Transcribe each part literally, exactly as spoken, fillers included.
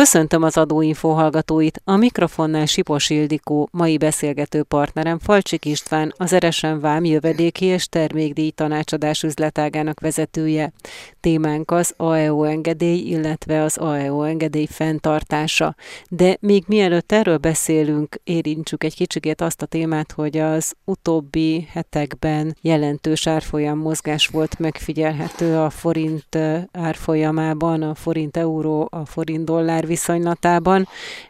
Köszöntöm az Adóinfo hallgatóit, a mikrofonnál Sipos Ildikó, mai beszélgető partnerem Falcsik István, az er es em vám jövedéki és termékdíj tanácsadás üzletágának vezetője. Témánk az á e o engedély, illetve az á e o engedély fenntartása. De még mielőtt erről beszélünk, érintsük egy kicsikét azt a témát, hogy az utóbbi hetekben jelentős árfolyam mozgás volt megfigyelhető a forint árfolyamában, a forint euró, a forint dollár viszonylatában.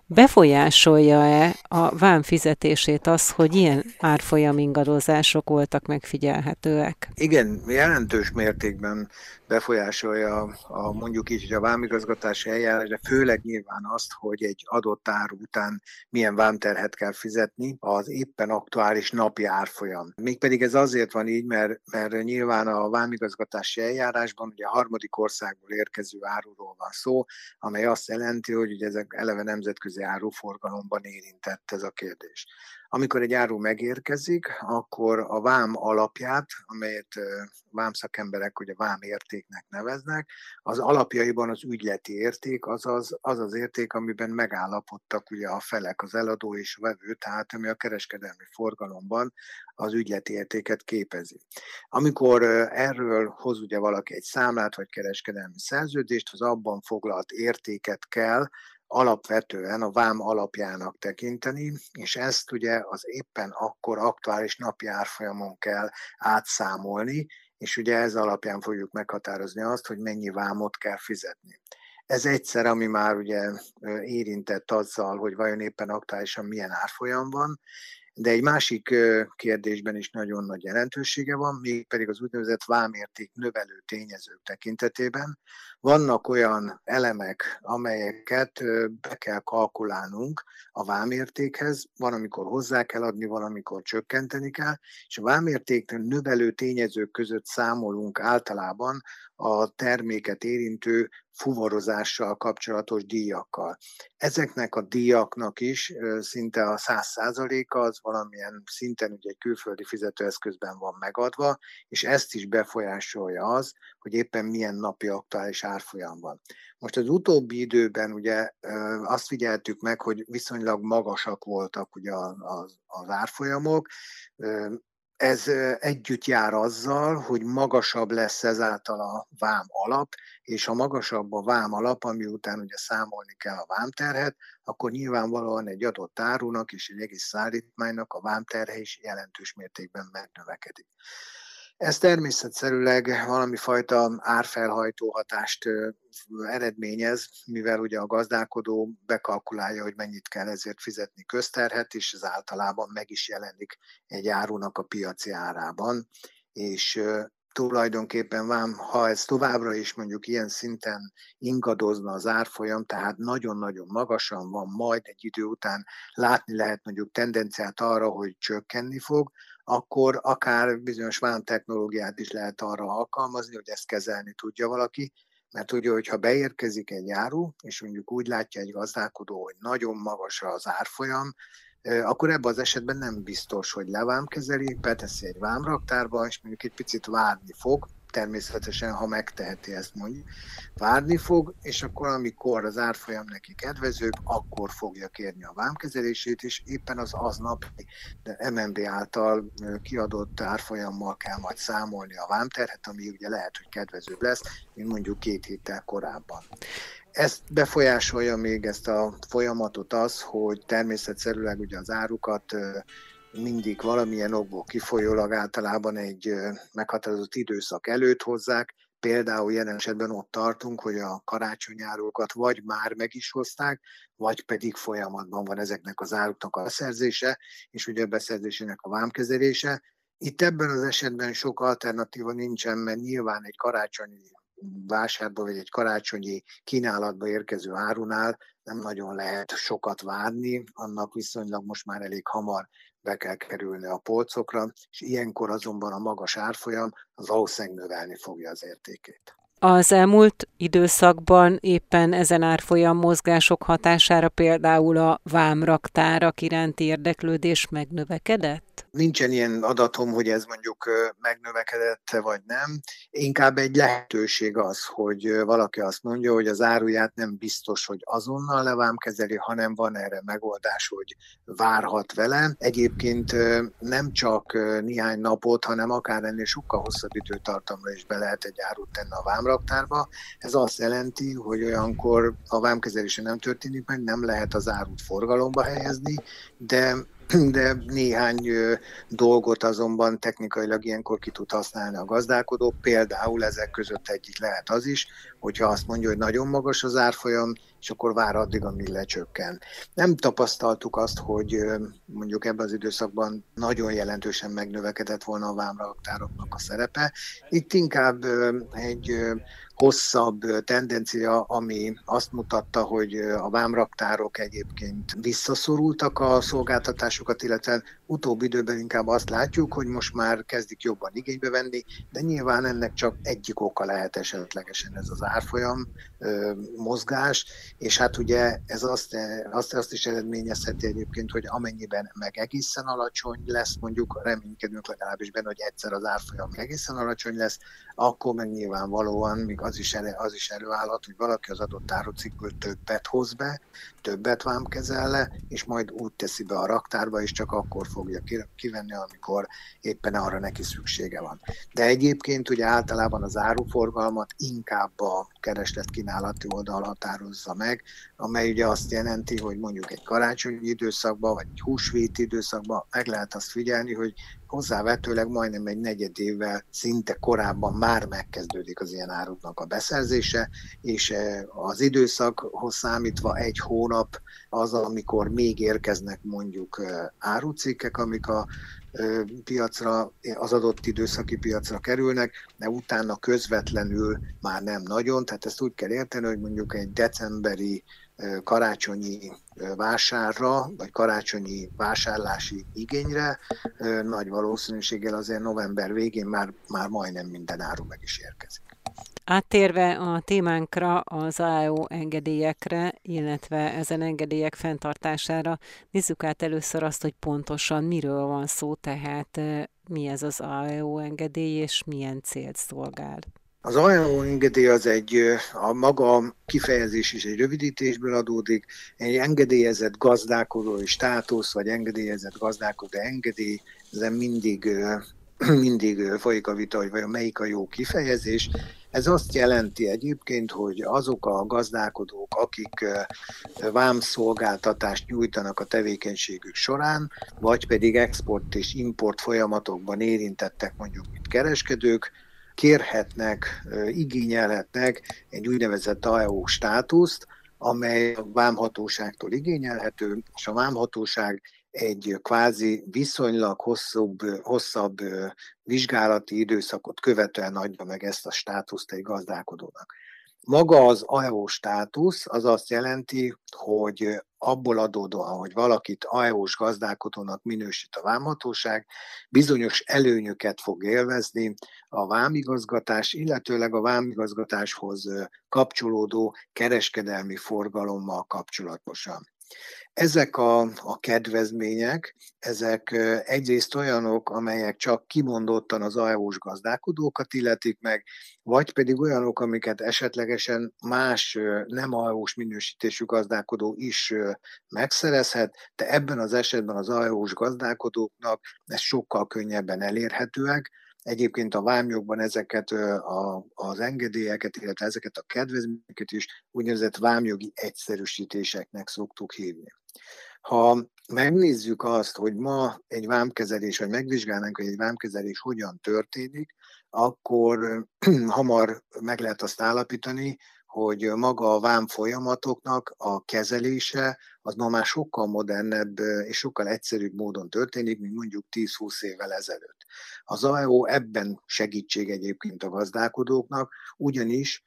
Befolyásolja-e a vám fizetését az, hogy ilyen árfolyam ingadozások voltak megfigyelhetőek? Igen, jelentős mértékben befolyásolja a, a mondjuk így, hogy a vámigazgatási eljárás, de főleg nyilván azt, hogy egy adott ár után milyen vámterhet kell fizetni, az éppen aktuális napi árfolyam. Mégpedig ez azért van így, mert, mert nyilván a vámigazgatási eljárásban ugye a harmadik országból érkező áruról van szó, amely azt jelenti, hogy ugye ezek eleve nemzetközi áruforgalomban érintett ez a kérdés. Amikor egy áru megérkezik, akkor a vám alapját, amelyet vámszakemberek ugye vámértéknek neveznek, az alapjaiban az ügyleti érték, azaz, az az érték, amiben megállapodtak ugye a felek, az eladó és a vevő, tehát ami a kereskedelmi forgalomban az ügyleti értéket képezi. Amikor erről hoz ugye valaki egy számlát vagy kereskedelmi szerződést, az abban foglalt értéket kell alapvetően a vám alapjának tekinteni, és ezt ugye az éppen akkor aktuális napi árfolyamon kell átszámolni, és ugye ez alapján fogjuk meghatározni azt, hogy mennyi vámot kell fizetni. Ez egyszer, ami már ugye érintett azzal, hogy vajon éppen aktuálisan milyen árfolyam van, de egy másik kérdésben is nagyon nagy jelentősége van, mégpedig az úgynevezett vámérték növelő tényezők tekintetében. Vannak olyan elemek, amelyeket be kell kalkulálnunk a vámértékhez, van, amikor hozzá kell adni, van, amikor csökkenteni kell, és a vámérték növelő tényezők között számolunk általában a terméket érintő fuvarozással kapcsolatos díjakkal. Ezeknek a díjaknak is szinte a száz százaléka az valamilyen szinten ugye egy külföldi fizetőeszközben van megadva, és ezt is befolyásolja az, hogy éppen milyen napi aktuális árfolyam van. Most az utóbbi időben ugye azt figyeltük meg, hogy viszonylag magasak voltak ugye az, az árfolyamok. Ez együtt jár azzal, hogy magasabb lesz ezáltal a vám alap, és ha magasabb a vám alap, ami után ugye számolni kell a vámterhet, akkor nyilvánvalóan egy adott árunak és egy egész szállítmánynak a vámterhe is jelentős mértékben megnövekedik. Ez természetszerűleg valami fajta árfelhajtó hatást eredményez, mivel ugye a gazdálkodó bekalkulálja, hogy mennyit kell ezért fizetni közterhet, és ez általában meg is jelenik egy árunak a piaci árában, és tulajdonképpen vám, ha ez továbbra is mondjuk ilyen szinten ingadozna az árfolyam, tehát nagyon-nagyon magasan van, majd egy idő után látni lehet mondjuk tendenciát arra, hogy csökkenni fog, akkor akár bizonyos vám technológiát is lehet arra alkalmazni, hogy ezt kezelni tudja valaki, mert ugye, hogyha beérkezik egy áru, és mondjuk úgy látja egy gazdálkodó, hogy nagyon magas az árfolyam, akkor ebben az esetben nem biztos, hogy levámkezeli, beteszi egy vámraktárba, és mondjuk egy picit várni fog, természetesen, ha megteheti ezt mondjuk, várni fog, és akkor amikor az árfolyam neki kedvezőbb, akkor fogja kérni a vámkezelését, és éppen az aznap em en bé által kiadott árfolyammal kell majd számolni a vámterhet, ami ugye lehet, hogy kedvezőbb lesz, mint mondjuk két héttel korábban. Ezt befolyásolja még ezt a folyamatot az, hogy természetszerűleg ugye az árukat mindig valamilyen okból kifolyólag általában egy meghatározott időszak előtt hozzák, például jelen esetben ott tartunk, hogy a karácsonyárukat vagy már meg is hozták, vagy pedig folyamatban van ezeknek az áruknak a beszerzése, és ugye a beszerzésének a vámkezelése. Itt ebben az esetben sok alternatíva nincsen, mert nyilván egy karácsonyi vásárba vagy egy karácsonyi kínálatba érkező árunál nem nagyon lehet sokat várni, annak viszonylag most már elég hamar be kell kerülni a polcokra, és ilyenkor azonban a magas árfolyam az valószínűleg növelni fogja az értékét. Az elmúlt időszakban éppen ezen árfolyam mozgások hatására például a vámraktárak iránti érdeklődés megnövekedett? Nincsen ilyen adatom, hogy ez mondjuk megnövekedett-e vagy nem. Inkább egy lehetőség az, hogy valaki azt mondja, hogy az áruját nem biztos, hogy azonnal levámkezeli, hanem van erre megoldás, hogy várhat vele. Egyébként nem csak néhány napot, hanem akár ennél sokkal hosszabb időtartamra is be lehet egy árut tenni a vámraktárba. Ez azt jelenti, hogy olyankor a vámkezelése nem történik meg, nem lehet az árut forgalomba helyezni, de de néhány dolgot azonban technikailag ilyenkor ki tud használni a gazdálkodó. Például ezek között egyik lehet az is, hogyha azt mondja, hogy nagyon magas az árfolyam, és akkor vár addig, amíg lecsökken. Nem tapasztaltuk azt, hogy mondjuk ebben az időszakban nagyon jelentősen megnövekedett volna a vámraktároknak a szerepe. Itt inkább egy hosszabb tendencia, ami azt mutatta, hogy a vámraktárok egyébként visszaszorultak a szolgáltatásokat, illetve utóbbi időben inkább azt látjuk, hogy most már kezdik jobban igénybe venni, de nyilván ennek csak egyik oka lehet esetlegesen ez az árfolyam mozgás, és hát ugye ez azt, azt, azt is eredményezheti egyébként, hogy amennyiben meg egészen alacsony lesz, mondjuk reménykedünk legalábbis benne, hogy egyszer az árfolyam egészen alacsony lesz, akkor meg nyilvánvalóan még az is, elő, az is előállhat, hogy valaki az adott árucikkből többet hoz be, többet vámkezel le, és majd úgy teszi be a raktárba, és csak akkor fogja kivenni, amikor éppen arra neki szüksége van. De egyébként ugye általában az áruforgalmat inkább a kereslet-kínálati oldal határozza meg, amely ugye azt jelenti, hogy mondjuk egy karácsonyi időszakban, vagy egy húsvéti időszakban meg lehet azt figyelni, hogy hozzávetőleg majdnem egy negyed évvel szinte korábban már megkezdődik az ilyen áruknak a beszerzése, és az időszakhoz számítva egy hónap az, amikor még érkeznek mondjuk árucikkek, amik a piacra, az adott időszaki piacra kerülnek, de utána közvetlenül már nem nagyon, tehát ezt úgy kell érteni, hogy mondjuk egy decemberi karácsonyi vásárra, vagy karácsonyi vásárlási igényre nagy valószínűséggel azért november végén már, már majdnem minden áru meg is érkezik. Áttérve a témánkra, az á e o engedélyekre, illetve ezen engedélyek fenntartására, nézzük át először azt, hogy pontosan miről van szó, tehát mi ez az á e o engedély és milyen célt szolgál. Az á e o engedély az egy, a maga kifejezés is egy rövidítésből adódik, egy engedélyezett gazdálkodói státusz, vagy engedélyezett gazdálkodó engedély, ezen mindig, mindig folyik a vita, hogy vajon melyik a jó kifejezés. Ez azt jelenti egyébként, hogy azok a gazdálkodók, akik vámszolgáltatást nyújtanak a tevékenységük során, vagy pedig export és import folyamatokban érintettek mondjuk, mint kereskedők, kérhetnek, igényelhetnek egy úgynevezett á e o státuszt, amely a vámhatóságtól igényelhető, és a vámhatóság egy kvázi viszonylag hosszabb, hosszabb vizsgálati időszakot követően adja meg ezt a státuszt egy gazdálkodónak. Maga az á e o státusz az azt jelenti, hogy abból adódóan, hogy valakit á e o-s gazdálkodónak minősít a vámhatóság, bizonyos előnyöket fog élvezni a vámigazgatás, illetőleg a vámigazgatáshoz kapcsolódó kereskedelmi forgalommal kapcsolatosan. Ezek a, a kedvezmények, ezek egyrészt olyanok, amelyek csak kimondottan az á e o-s gazdálkodókat illetik meg, vagy pedig olyanok, amiket esetlegesen más nem á e o-s minősítésű gazdálkodó is megszerezhet, de ebben az esetben az á e o-s gazdálkodóknak ez sokkal könnyebben elérhetőek. Egyébként a vámjogban ezeket a, az engedélyeket, illetve ezeket a kedvezményeket is úgynevezett vámjogi egyszerűsítéseknek szoktuk hívni. Ha megnézzük azt, hogy ma egy vámkezelés, vagy megvizsgálnánk, hogy egy vámkezelés hogyan történik, akkor hamar meg lehet azt állapítani, hogy maga a vám folyamatoknak a kezelése az ma már sokkal modernebb és sokkal egyszerűbb módon történik, mint mondjuk tíz-húsz évvel ezelőtt. Az á e o ebben segítség egyébként a gazdálkodóknak, ugyanis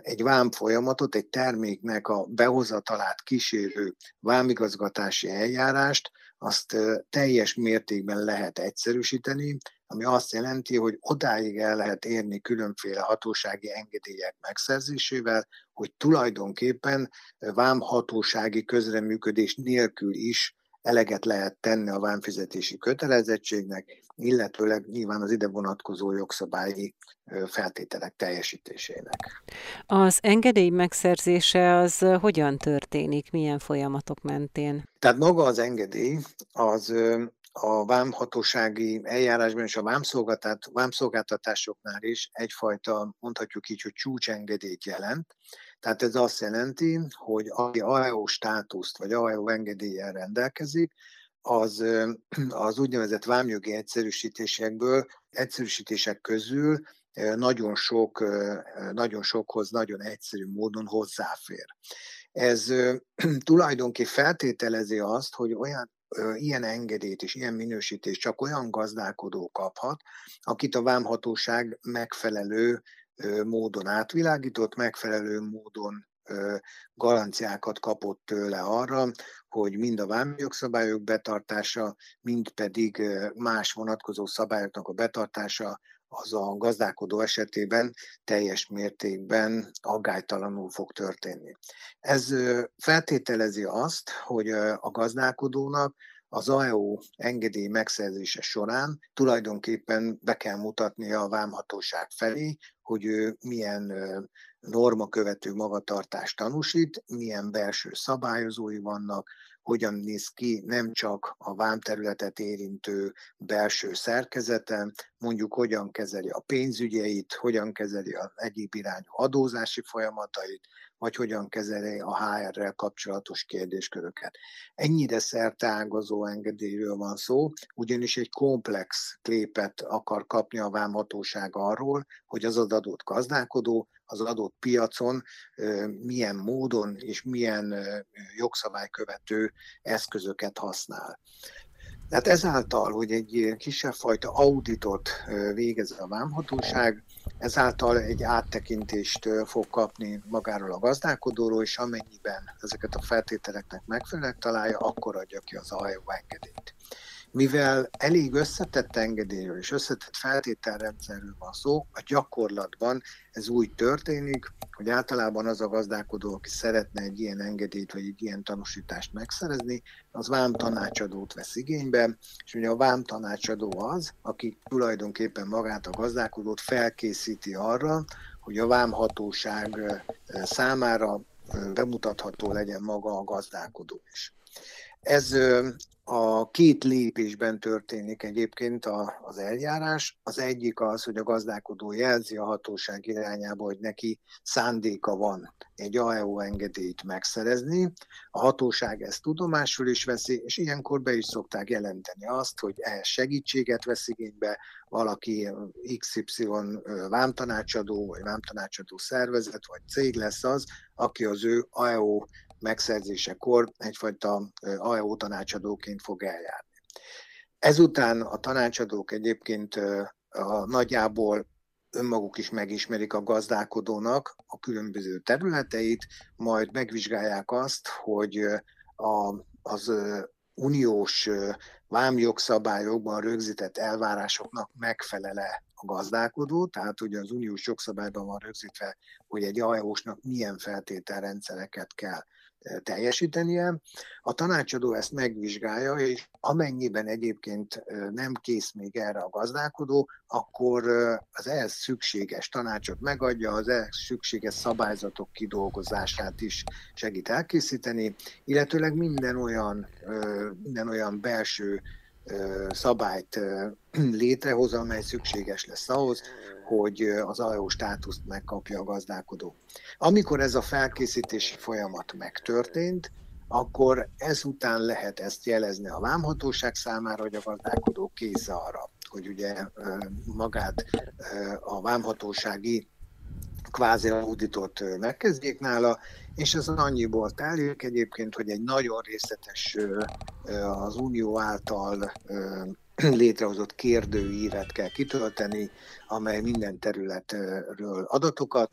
egy vám folyamatot, egy terméknek a behozatalát kísérő vámigazgatási eljárást, azt teljes mértékben lehet egyszerűsíteni, ami azt jelenti, hogy odáig el lehet érni különféle hatósági engedélyek megszerzésével, hogy tulajdonképpen vámhatósági közreműködés nélkül is eleget lehet tenni a vámfizetési kötelezettségnek, illetőleg nyilván az ide vonatkozó jogszabályi feltételek teljesítésének. Az engedély megszerzése az hogyan történik, milyen folyamatok mentén? Tehát maga az engedély az a vámhatósági eljárásban és a vámszolgáltat, vámszolgáltatásoknál is egyfajta, mondhatjuk így, hogy csúcsengedélyt jelent. Tehát ez azt jelenti, hogy aki á e o státuszt vagy á e o engedéllyel rendelkezik, az, az úgynevezett vámjogi egyszerűsítésekből, egyszerűsítések közül nagyon, sok, nagyon sokhoz nagyon egyszerű módon hozzáfér. Ez tulajdonképpen feltételezi azt, hogy olyan ilyen engedélyt és ilyen minősítést csak olyan gazdálkodó kaphat, akit a vámhatóság megfelelő módon átvilágított, megfelelő módon garanciákat kapott tőle arra, hogy mind a vámjogszabályok betartása, mind pedig más vonatkozó szabályoknak a betartása az a gazdálkodó esetében teljes mértékben aggálytalanul fog történni. Ez feltételezi azt, hogy a gazdálkodónak az á e o engedély megszerzése során tulajdonképpen be kell mutatnia a vámhatóság felé, hogy ő milyen normakövető magatartást tanúsít, milyen belső szabályozói vannak, hogyan néz ki nem csak a vámterületet érintő belső szerkezete, mondjuk hogyan kezeli a pénzügyeit, hogyan kezeli az egyéb irányú adózási folyamatait, vagy hogyan kezeli a há errel kapcsolatos kérdésköröket. Ennyire szerteágazó engedélyről van szó, ugyanis egy komplex képet akar kapni a vámhatóság arról, hogy az az adott gazdálkodó az adott piacon milyen módon és milyen jogszabálykövető eszközöket használ. Tehát ezáltal, hogy egy kisebb fajta auditot végez a vámhatóság, ezáltal egy áttekintést fog kapni magáról a gazdálkodóról, és amennyiben ezeket a feltételeknek megfelelőnek találja, akkor adja ki az á e o engedélyt. Mivel elég összetett engedélyről és összetett feltételrendszerről van szó, a gyakorlatban ez úgy történik, hogy általában az a gazdálkodó, aki szeretne egy ilyen engedélyt vagy egy ilyen tanúsítást megszerezni, az vámtanácsadót vesz igénybe, és ugye a vámtanácsadó az, aki tulajdonképpen magát a gazdálkodót felkészíti arra, hogy a vámhatóság számára bemutatható legyen maga a gazdálkodó is. Ez a két lépésben történik egyébként az eljárás. Az egyik az, hogy a gazdálkodó jelzi a hatóság irányába, hogy neki szándéka van egy á e o engedélyt megszerezni. A hatóság ezt tudomásul is veszi, és ilyenkor be is szokták jelenteni azt, hogy ehhez segítséget vesz igénybe valaki iksz ipszilon vámtanácsadó, vagy vámtanácsadó szervezet, vagy cég lesz az, aki az ő á e o megszerzésekor egyfajta á e o tanácsadóként fog eljárni. Ezután a tanácsadók egyébként nagyjából önmaguk is megismerik a gazdálkodónak a különböző területeit, majd megvizsgálják azt, hogy az uniós vámjogszabályokban rögzített elvárásoknak megfelele a gazdálkodó, tehát ugye az uniós jogszabályban van rögzítve, hogy egy á e o-snak milyen feltételrendszereket kell teljesítenie. A tanácsadó ezt megvizsgálja, és amennyiben egyébként nem kész még erre a gazdálkodó, akkor az ehhez szükséges tanácsot megadja, az ehhez szükséges szabályzatok kidolgozását is segít elkészíteni, illetőleg minden olyan, minden olyan belső szabályt létrehoz, amely szükséges lesz ahhoz, hogy az á e o státuszt megkapja a gazdálkodó. Amikor ez a felkészítési folyamat megtörtént, akkor ezután lehet ezt jelezni a vámhatóság számára, hogy a gazdálkodó kész arra, hogy ugye magát a vámhatósági kvázi auditot megkezdjék nála, és ez annyiból telik egyébként, hogy egy nagyon részletes az unió által létrehozott kérdőívet kell kitölteni, amely minden területről adatokat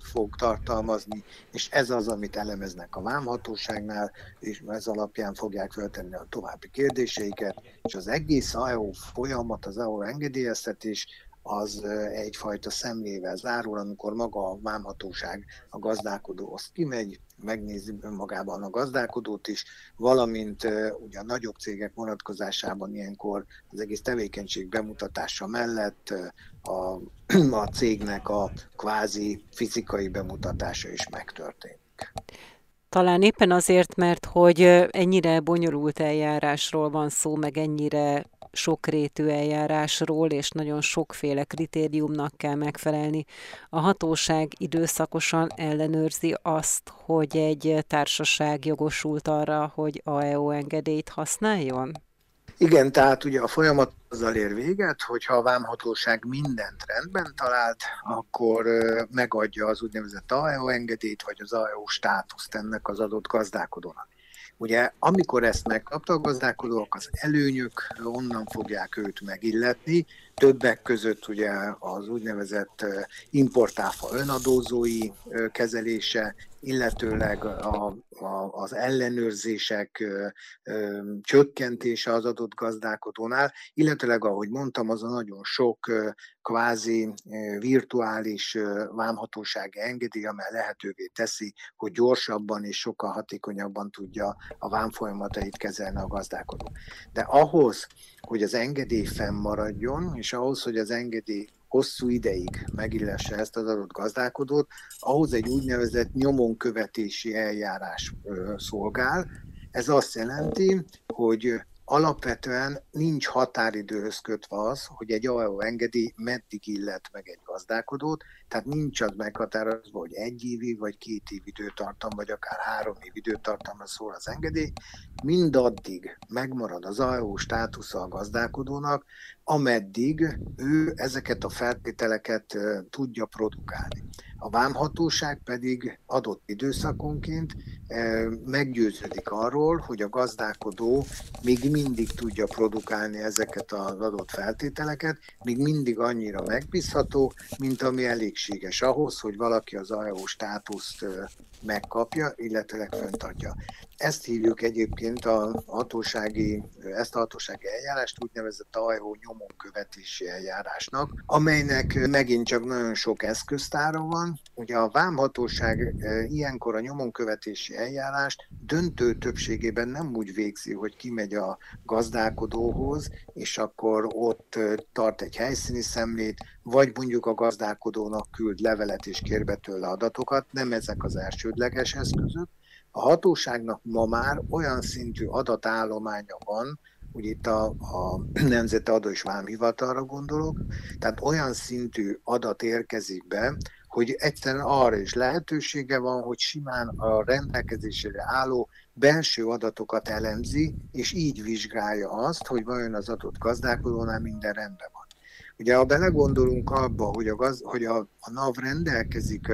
fog tartalmazni, és ez az, amit elemeznek a vámhatóságnál, és ez alapján fogják föltenni a további kérdéseiket, és az egész á e o folyamat, az á e o engedélyeztetés, az egyfajta szemlével zárul, amikor maga a vámhatóság, a gazdálkodó, azt kimegy, megnézi önmagában a gazdálkodót is, valamint ugye a nagyobb cégek vonatkozásában ilyenkor az egész tevékenység bemutatása mellett a, a cégnek a kvázi fizikai bemutatása is megtörténik. Talán éppen azért, mert hogy ennyire bonyolult eljárásról van szó, meg ennyire sokrétű eljárásról, és nagyon sokféle kritériumnak kell megfelelni. A hatóság időszakosan ellenőrzi azt, hogy egy társaság jogosult arra, hogy á e o engedélyt használjon? Igen, tehát ugye a folyamat azzal ér véget, hogyha a vámhatóság mindent rendben talált, akkor megadja az úgynevezett á e o engedélyt, vagy az á e o státuszt ennek az adott gazdálkodónak. Ugye, amikor ezt megkapta a gazdálkodók, az előnyök onnan fogják őt megilletni, többek között ugye az úgynevezett importáfa önadózói kezelése, illetőleg a, a, az ellenőrzések ö, ö, csökkentése az adott gazdálkodónál, illetőleg, ahogy mondtam, az a nagyon sok ö, kvázi ö, virtuális ö, vámhatósági engedély, amely lehetővé teszi, hogy gyorsabban és sokkal hatékonyabban tudja a vámfolyamatait kezelni a gazdálkodó. De ahhoz, hogy az engedély fennmaradjon, és ahhoz, hogy az engedély hosszú ideig megillesse ezt az adott gazdálkodót, ahhoz egy úgynevezett nyomonkövetési eljárás szolgál. Ez azt jelenti, hogy alapvetően nincs határidőhöz kötve az, hogy egy á e o engedély meddig illet meg egy gazdálkodót, tehát nincs az meghatározva, hogy egy évig, vagy két év időtartam, vagy akár három év időtartamra szól az engedély. Mindaddig megmarad az á e o státusza a gazdálkodónak, ameddig ő ezeket a feltételeket tudja produkálni. A vámhatóság pedig adott időszakonként meggyőződik arról, hogy a gazdálkodó még mindig tudja produkálni ezeket az adott feltételeket, még mindig annyira megbízható, mint ami elégséges ahhoz, hogy valaki az á e o státuszt megkapja, illetőleg fenntartja. Ezt hívjuk egyébként a hatósági, ezt a hatósági eljárást úgynevezett á e o nyomonkövetési eljárásnak, amelynek megint csak nagyon sok eszköztára van. Ugye a vámhatóság ilyenkor a nyomonkövetési eljárást döntő többségében nem úgy végzi, hogy kimegy a gazdálkodóhoz, és akkor ott tart egy helyszíni szemlét, vagy mondjuk a gazdálkodónak küld levelet és kér be tőle adatokat, nem ezek az elsődleges eszközök. A hatóságnak ma már olyan szintű adatállománya van, ugye itt a, a Nemzeti Adó és Vámhivatalra gondolok, tehát olyan szintű adat érkezik be, hogy egyszerűen arra is lehetősége van, hogy simán a rendelkezésére álló belső adatokat elemzi, és így vizsgálja azt, hogy vajon az adott gazdálkodónál minden rendben van. Ugye, ha belegondolunk abba, hogy a, gaz, hogy a, a NAV rendelkezik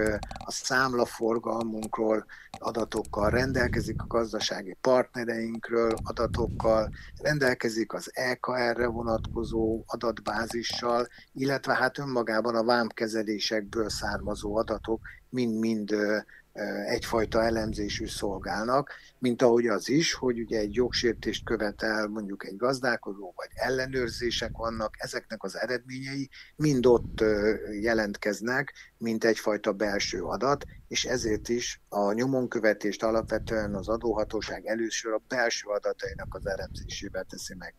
a számlaforgalmunkról adatokkal, rendelkezik a gazdasági partnereinkről adatokkal, rendelkezik az é ká er-re vonatkozó adatbázissal, illetve hát önmagában a vámkezelésekből származó adatok mind-mind egyfajta elemzésű szolgálnak, mint ahogy az is, hogy ugye egy jogsértést követel mondjuk egy gazdálkodó, vagy ellenőrzések vannak, ezeknek az eredményei mind ott jelentkeznek, mint egyfajta belső adat, és ezért is a nyomonkövetést alapvetően az adóhatóság először a belső adatainak az elemzésével teszi meg.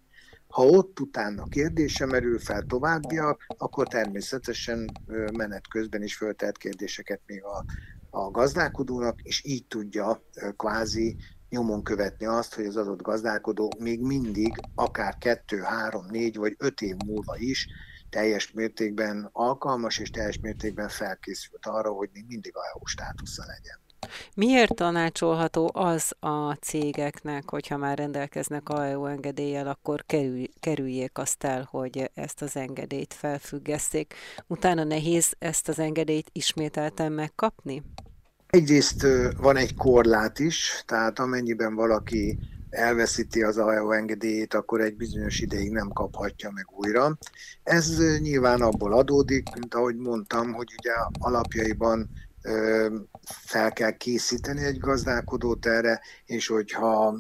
Ha ott utána kérdése merül fel továbbiak, akkor természetesen menet közben is föltehet kérdéseket még a a gazdálkodónak, és így tudja kvázi nyomon követni azt, hogy az adott gazdálkodó még mindig akár kettő, három, négy vagy öt év múlva is teljes mértékben alkalmas és teljes mértékben felkészült arra, hogy még mindig á e o státusza legyen. Miért tanácsolható az a cégeknek, hogyha már rendelkeznek á e o engedéllyel, akkor kerül, kerüljék azt el, hogy ezt az engedélyt felfüggesszék? Utána nehéz ezt az engedélyt ismételten megkapni? Egyrészt van egy korlát is, tehát amennyiben valaki elveszíti az á e o engedélyét, akkor egy bizonyos ideig nem kaphatja meg újra. Ez nyilván abból adódik, mint ahogy mondtam, hogy ugye alapjaiban fel kell készíteni egy gazdálkodót erre, és hogyha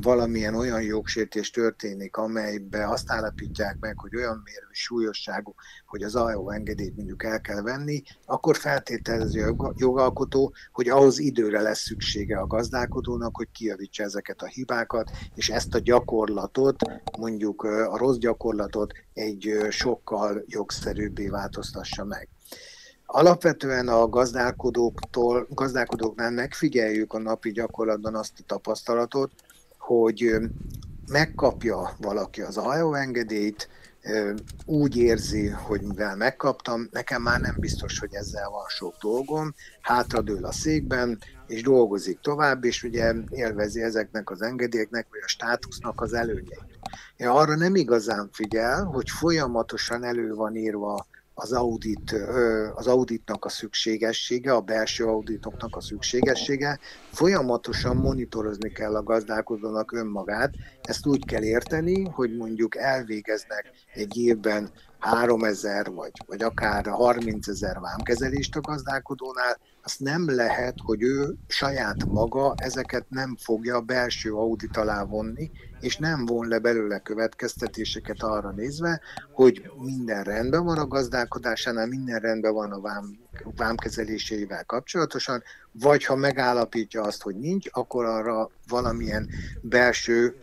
valamilyen olyan jogsértés történik, amelybe azt állapítják meg, hogy olyan mérő súlyosságú, hogy az á e o engedélyt mondjuk el kell venni, akkor feltételezi a jogalkotó, hogy ahhoz időre lesz szüksége a gazdálkodónak, hogy kijavítsa ezeket a hibákat, és ezt a gyakorlatot, mondjuk a rossz gyakorlatot egy sokkal jogszerűbbé változtassa meg. Alapvetően a gazdálkodóktól, gazdálkodóknál megfigyeljük a napi gyakorlatban azt a tapasztalatot, hogy megkapja valaki az á e o engedélyt, úgy érzi, hogy mivel megkaptam, nekem már nem biztos, hogy ezzel van sok dolgom, hátradől a székben, és dolgozik tovább, és ugye élvezi ezeknek az engedélyeknek, vagy a státusznak az előnyeit. Arra nem igazán figyel, hogy folyamatosan elő van írva az, audit, az auditnak a szükségessége, a belső auditoknak a szükségessége, folyamatosan monitorozni kell a gazdálkodónak önmagát. Ezt úgy kell érteni, hogy mondjuk elvégeznek egy évben háromezer vagy, vagy akár harmincezer vámkezelést a gazdálkodónál, azt nem lehet, hogy ő saját maga ezeket nem fogja a belső audit alá vonni, és nem von le belőle következtetéseket arra nézve, hogy minden rendben van a gazdálkodásánál, minden rendben van a vám, vámkezeléseivel kapcsolatosan, vagy ha megállapítja azt, hogy nincs, akkor arra valamilyen belső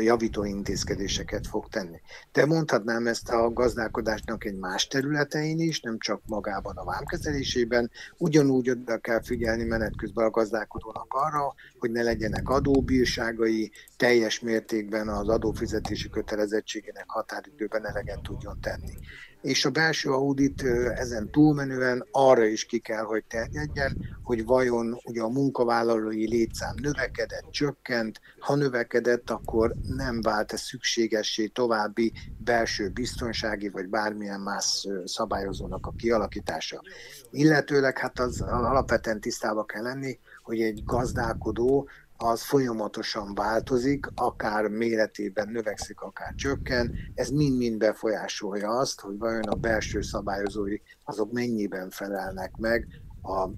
javító intézkedéseket fog tenni. De mondhatnám ezt a gazdálkodásnak egy más területein is, nem csak magában a vámkezelésében, ugyanúgy oda kell figyelni menet közben a gazdálkodónak arra, hogy ne legyenek adóbírságai, teljes mértékben az adófizetési kötelezettségének határidőben eleget tudjon tenni. És a belső audit ezen túlmenően arra is ki kell, hogy terjedjen, hogy vajon ugye a munkavállalói létszám növekedett, csökkent, ha növekedett, akkor nem vált-e szükségessé további belső biztonsági vagy bármilyen más szabályozónak a kialakítása. Illetőleg hát az alapvetően tisztába kell lenni, hogy egy gazdálkodó az folyamatosan változik, akár méretében növekszik, akár csökken, ez mind-mind befolyásolja azt, hogy vajon a belső szabályozói azok mennyiben felelnek meg a,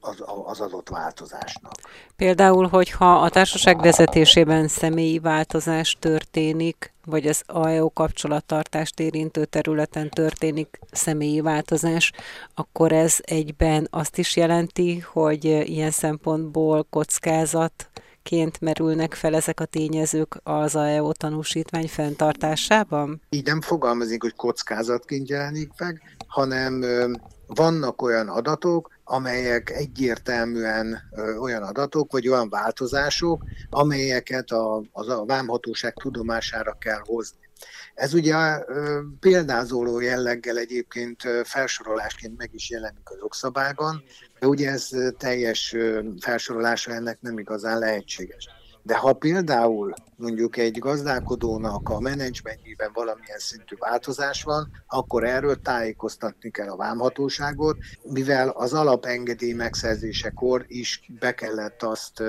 az, az adott változásnak. Például, hogyha a társaság vezetésében személyi változás történik, vagy az á e o kapcsolattartást érintő területen történik személyi változás, akkor ez egyben azt is jelenti, hogy ilyen szempontból kockázatként merülnek fel ezek a tényezők az á e o tanúsítvány fenntartásában? Így nem fogalmazunk, hogy kockázatként jelenik meg, hanem vannak olyan adatok, amelyek egyértelműen ö, olyan adatok, vagy olyan változások, amelyeket a, a vámhatóság tudomására kell hozni. Ez ugye ö, példázoló jelleggel egyébként ö, felsorolásként meg is jelenik a jogszabályban, de ugye ez teljes ö, felsorolása ennek nem igazán lehetséges. De ha például mondjuk egy gazdálkodónak a menedzsmentjében valamilyen szintű változás van, akkor erről tájékoztatni kell a vámhatóságot, mivel az alapengedély megszerzésekor is be kellett azt,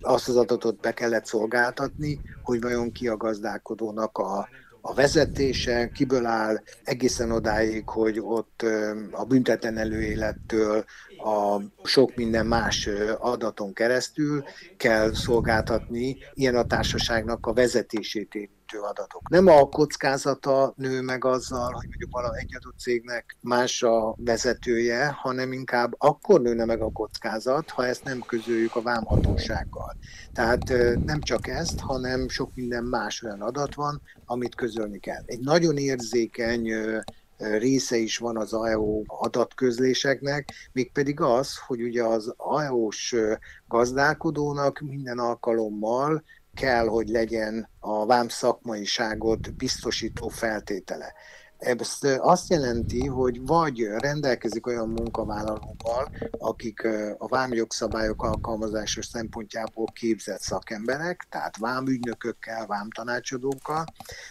azt az adatot be kellett szolgáltatni, hogy vajon ki a gazdálkodónak a a vezetése, kiből áll, egészen odáig, hogy ott a büntetlen előélettől a sok minden más adaton keresztül kell szolgáltatni ilyen a társaságnak a vezetését érintő adatok. Nem a kockázata nő meg azzal, hogy mondjuk valami egy adott cégnek más a vezetője, hanem inkább akkor nőne meg a kockázat, ha ezt nem közöljük a vámhatósággal. Tehát nem csak ezt, hanem sok minden más olyan adat van, amit közölni kell. Egy nagyon érzékeny része is van az á e o adatközléseknek, mégpedig az, hogy ugye az á e o-s gazdálkodónak minden alkalommal kell, hogy legyen a vám szakmaiságot biztosító feltétele. Ez azt jelenti, hogy vagy rendelkezik olyan munkavállalókkal, akik a vámjogszabályok alkalmazása szempontjából képzett szakemberek, tehát vámügynökökkel, vámtanácsadókkal,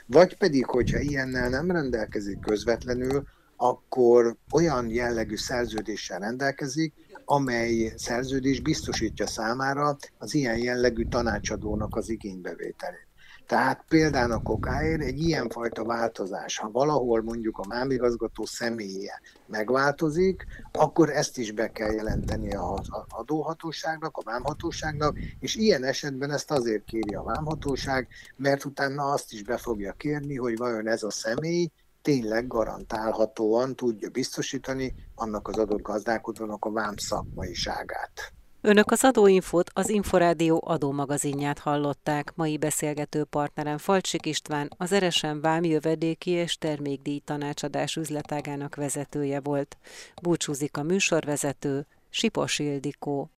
vagy pedig, hogyha ilyennel nem rendelkezik közvetlenül, akkor olyan jellegű szerződéssel rendelkezik, amely szerződés biztosítja számára az ilyen jellegű tanácsadónak az igénybevételét. Tehát például a kokáért egy ilyenfajta változás, ha valahol mondjuk a MÁM igazgató személye megváltozik, akkor ezt is be kell jelenteni az adóhatóságnak, a vámhatóságnak, és ilyen esetben ezt azért kéri a vámhatóság, mert utána azt is be fogja kérni, hogy vajon ez a személy tényleg garantálhatóan tudja biztosítani annak az adott gazdálkodónak a vám szakmaiságát. Önök az Adóinfót, az Inforádió adómagazinját hallották. Mai beszélgető partnerem Falcsik István, az er es em vám jövedéki és termékdíj tanácsadás üzletágának vezetője volt. Búcsúzik a műsorvezető, Sipos Ildikó.